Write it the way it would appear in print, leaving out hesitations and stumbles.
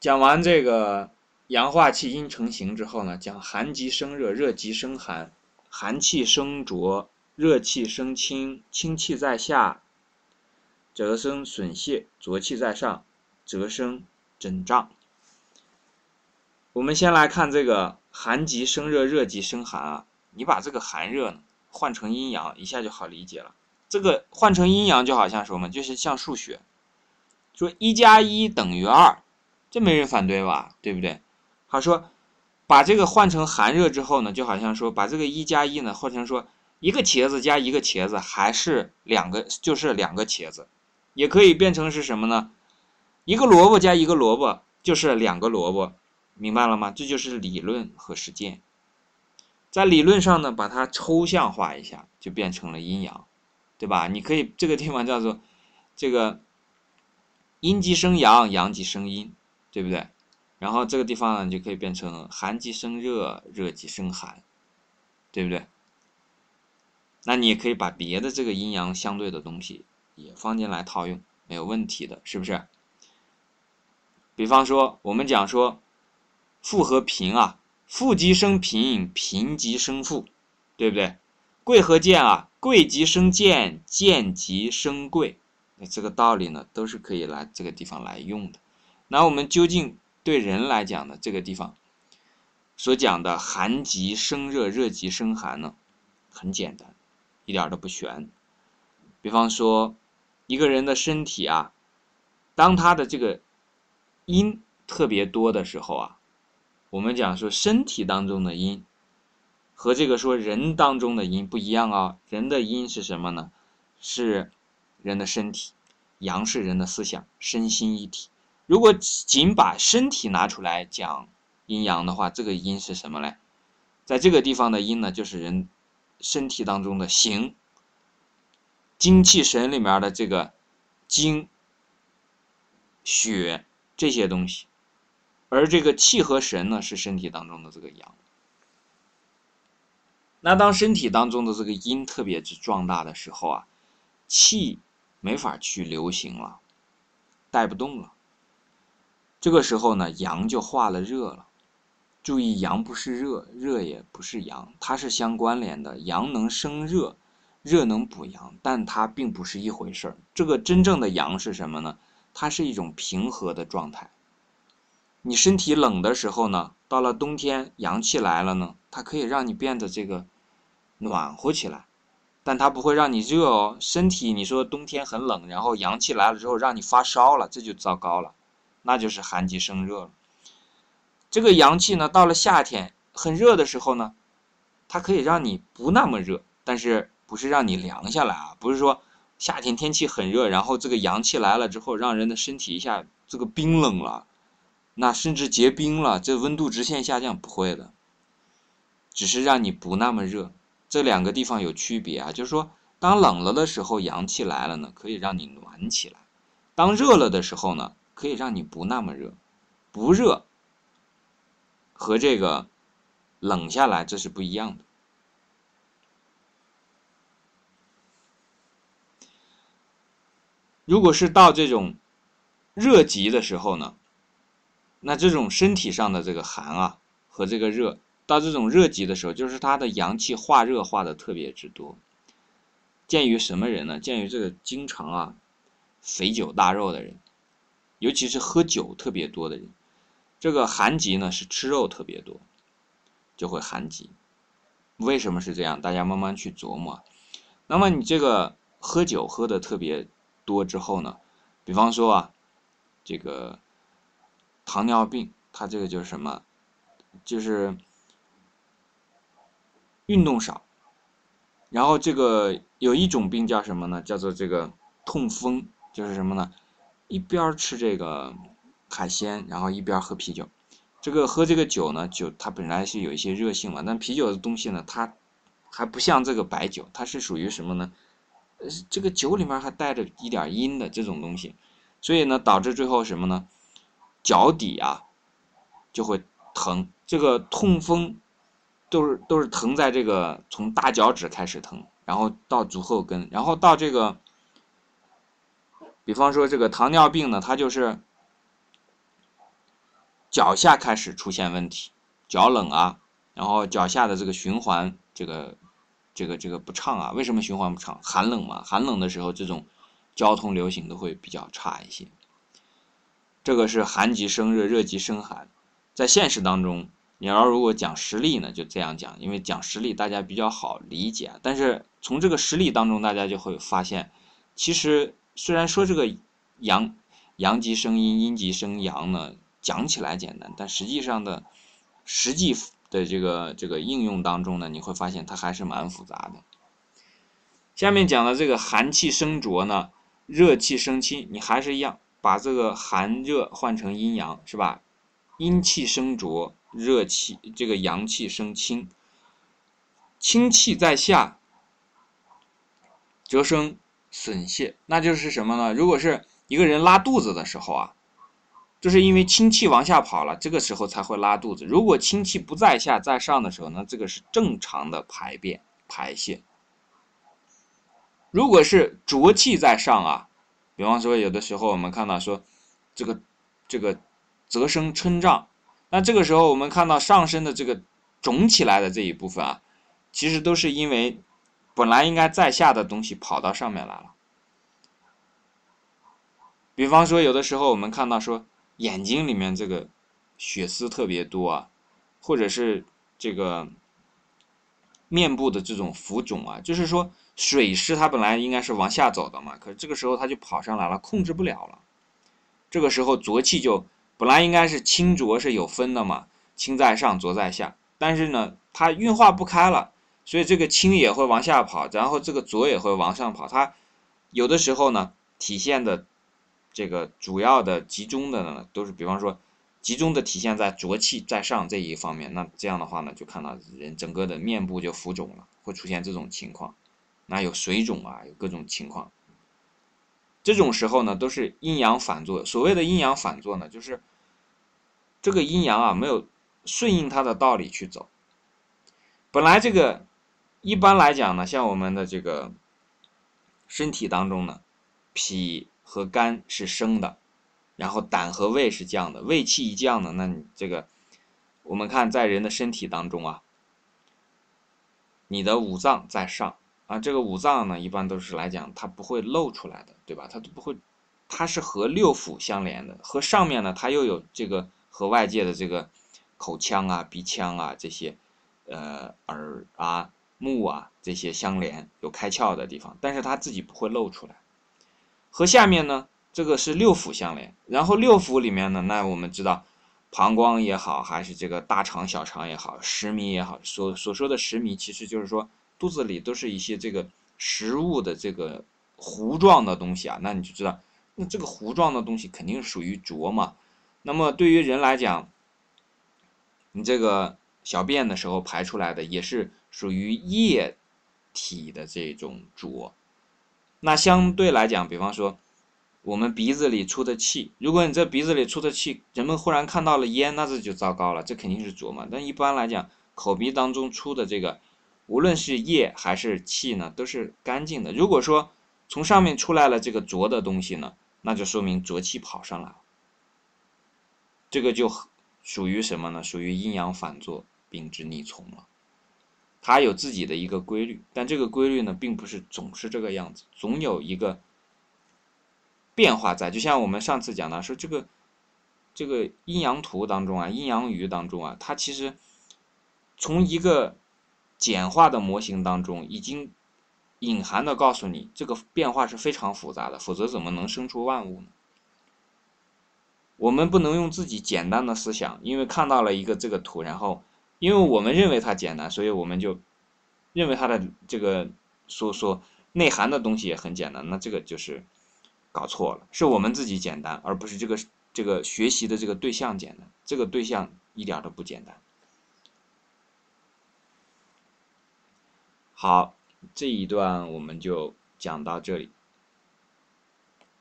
讲完这个阳化气阴成形之后呢，讲寒极生热，热极生寒，寒气生浊，热气生清，清气在下则生损泄，浊气在上则生疹胀。我们先来看这个寒极生热，热极生寒啊，你把这个寒热呢换成阴阳，一下就好理解了。这个换成阴阳就好像什么，就是像数学，说1+1等于2，这没人反对吧，对不对？好，说把这个换成寒热之后呢，就好像说把这个1+1呢换成说一个茄子加一个茄子还是两个，就是两个茄子，也可以变成是什么呢？一个萝卜加一个萝卜就是两个萝卜，明白了吗？这就是理论和实践。在理论上呢，把它抽象化一下，就变成了阴阳，对吧？你可以这个地方叫做这个阴极生阳，阳极生阴，对不对？然后这个地方呢，你就可以变成寒极生热，热极生寒，对不对？那你也可以把别的这个阴阳相对的东西也放进来套用，没有问题的，是不是？比方说我们讲说父和贫啊，父极生贫，贫极生父，对不对？贵和贱啊，贵极生贱，贱极生贵，这个道理呢都是可以来这个地方来用的。那我们究竟对人来讲呢，这个地方所讲的寒极生热，热极生寒呢，很简单，一点都不玄。比方说一个人的身体啊，当他的这个阴特别多的时候啊，我们讲说身体当中的阴和这个说人当中的阴不一样啊。人的阴是什么呢？是人的身体，阳是人的思想，身心一体。如果仅把身体拿出来讲阴阳的话，这个阴是什么嘞？在这个地方的阴呢，就是人身体当中的形，精气神里面的这个精血这些东西，而这个气和神呢是身体当中的这个阳。那当身体当中的这个阴特别之壮大的时候啊，气没法去流行了，带不动了，这个时候呢阳就化了热了。注意，阳不是热，热也不是阳，它是相关联的。阳能生热，热能补阳，但它并不是一回事儿。这个真正的阳是什么呢？它是一种平和的状态。你身体冷的时候呢，到了冬天阳气来了呢，它可以让你变得这个暖和起来，但它不会让你热哦。身体你说冬天很冷，然后阳气来了之后让你发烧了，这就糟糕了，那就是寒极生热了。这个阳气呢到了夏天很热的时候呢，它可以让你不那么热，但是不是让你凉下来啊，不是说夏天天气很热，然后这个阳气来了之后让人的身体一下这个冰冷了，那甚至结冰了，这温度直线下降，不会的，只是让你不那么热。这两个地方有区别啊，就是说当冷了的时候阳气来了呢，可以让你暖起来，当热了的时候呢，可以让你不那么热。不热和这个冷下来这是不一样的。如果是到这种热极的时候呢，那这种身体上的这个寒啊和这个热，到这种热极的时候，就是它的阳气化热化的特别之多。鉴于什么人呢？鉴于这个经常啊肥酒大肉的人，尤其是喝酒特别多的人。这个寒极呢是吃肉特别多，就会寒极。为什么是这样？大家慢慢去琢磨。那么你这个喝酒喝的特别多之后呢，比方说啊，这个糖尿病，它这个就是什么？就是运动少。然后这个有一种病叫什么呢？叫做这个痛风，就是什么呢？一边吃这个海鲜，然后一边喝啤酒。这个喝这个酒呢，酒它本来是有一些热性嘛，但啤酒的东西呢，它还不像这个白酒，它是属于什么呢？这个酒里面还带着一点阴的这种东西，所以呢，导致最后什么呢？脚底啊就会疼。这个痛风都是疼在这个从大脚趾开始疼，然后到足后跟，然后到这个，比方说这个糖尿病呢，它就是脚下开始出现问题，脚冷啊，然后脚下的这个循环这个不畅啊。为什么循环不畅？寒冷嘛，寒冷的时候这种交通流行都会比较差一些。这个是寒极生热，热极生寒。在现实当中，你要如果讲实例呢，就这样讲，因为讲实例大家比较好理解。但是从这个实例当中，大家就会发现，其实虽然说这个阳极生阴，阴极生阳呢，讲起来简单，但实际上的这个应用当中呢，你会发现它还是蛮复杂的。下面讲的这个寒气生浊呢，热气生清，你还是一样，把这个寒热换成阴阳，是吧？阴气生浊，热气这个阳气生清，清气在下，则生损泄。那就是什么呢？如果是一个人拉肚子的时候啊，就是因为清气往下跑了，这个时候才会拉肚子。如果清气不在下在上的时候呢，这个是正常的排便排泄。如果是浊气在上啊，比方说有的时候我们看到说这个则生嗔胀，那这个时候我们看到上身的这个肿起来的这一部分啊，其实都是因为本来应该在下的东西跑到上面来了。比方说有的时候我们看到说眼睛里面这个血丝特别多啊，或者是这个面部的这种浮肿啊，就是说水湿它本来应该是往下走的嘛，可是这个时候它就跑上来了，控制不了了。这个时候浊气就本来应该是清浊是有分的嘛，清在上浊在下，但是呢它运化不开了，所以这个清也会往下跑，然后这个浊也会往上跑。它有的时候呢体现的这个主要的集中的呢，都是比方说集中的体现在浊气在上这一方面，那这样的话呢，就看到人整个的面部就浮肿了，会出现这种情况。那有水肿啊，有各种情况。这种时候呢，都是阴阳反作。所谓的阴阳反作呢，就是这个阴阳啊，没有顺应它的道理去走。本来这个一般来讲呢，像我们的这个身体当中呢，脾和肝是升的，然后胆和胃是降的。胃气一降呢，那你这个我们看在人的身体当中啊，你的五脏在上啊，这个五脏呢一般都是来讲它不会露出来的，对吧？它都不会，它是和六腑相连的，和上面呢它又有这个和外界的这个口腔啊、鼻腔啊这些耳啊、目啊这些相连，有开窍的地方，但是它自己不会露出来。和下面呢，这个是六腑相连，然后六腑里面呢，那我们知道，膀胱也好，还是这个大肠、小肠也好，食糜也好，所说的食糜，其实就是说肚子里都是一些这个食物的这个糊状的东西啊。那你就知道，那这个糊状的东西肯定属于浊嘛。那么对于人来讲，你这个小便的时候排出来的也是属于液体的这种浊。那相对来讲，比方说我们鼻子里出的气，如果你这鼻子里出的气，人们忽然看到了烟，那这就糟糕了，这肯定是浊嘛。但一般来讲，口鼻当中出的这个，无论是液还是气呢，都是干净的。如果说从上面出来了这个浊的东西呢，那就说明浊气跑上来了。这个就属于什么呢？属于阴阳反作，秉之逆从了。它有自己的一个规律，但这个规律呢，并不是总是这个样子，总有一个变化在。就像我们上次讲的，说这个阴阳图当中啊，阴阳鱼当中啊，它其实从一个简化的模型当中，已经隐含的告诉你，这个变化是非常复杂的，否则怎么能生出万物呢？我们不能用自己简单的思想，因为看到了一个这个图，然后因为我们认为它简单，所以我们就认为它的这个所内涵的东西也很简单，那这个就是搞错了，是我们自己简单，而不是这个学习的这个对象简单，这个对象一点都不简单。好，这一段我们就讲到这里。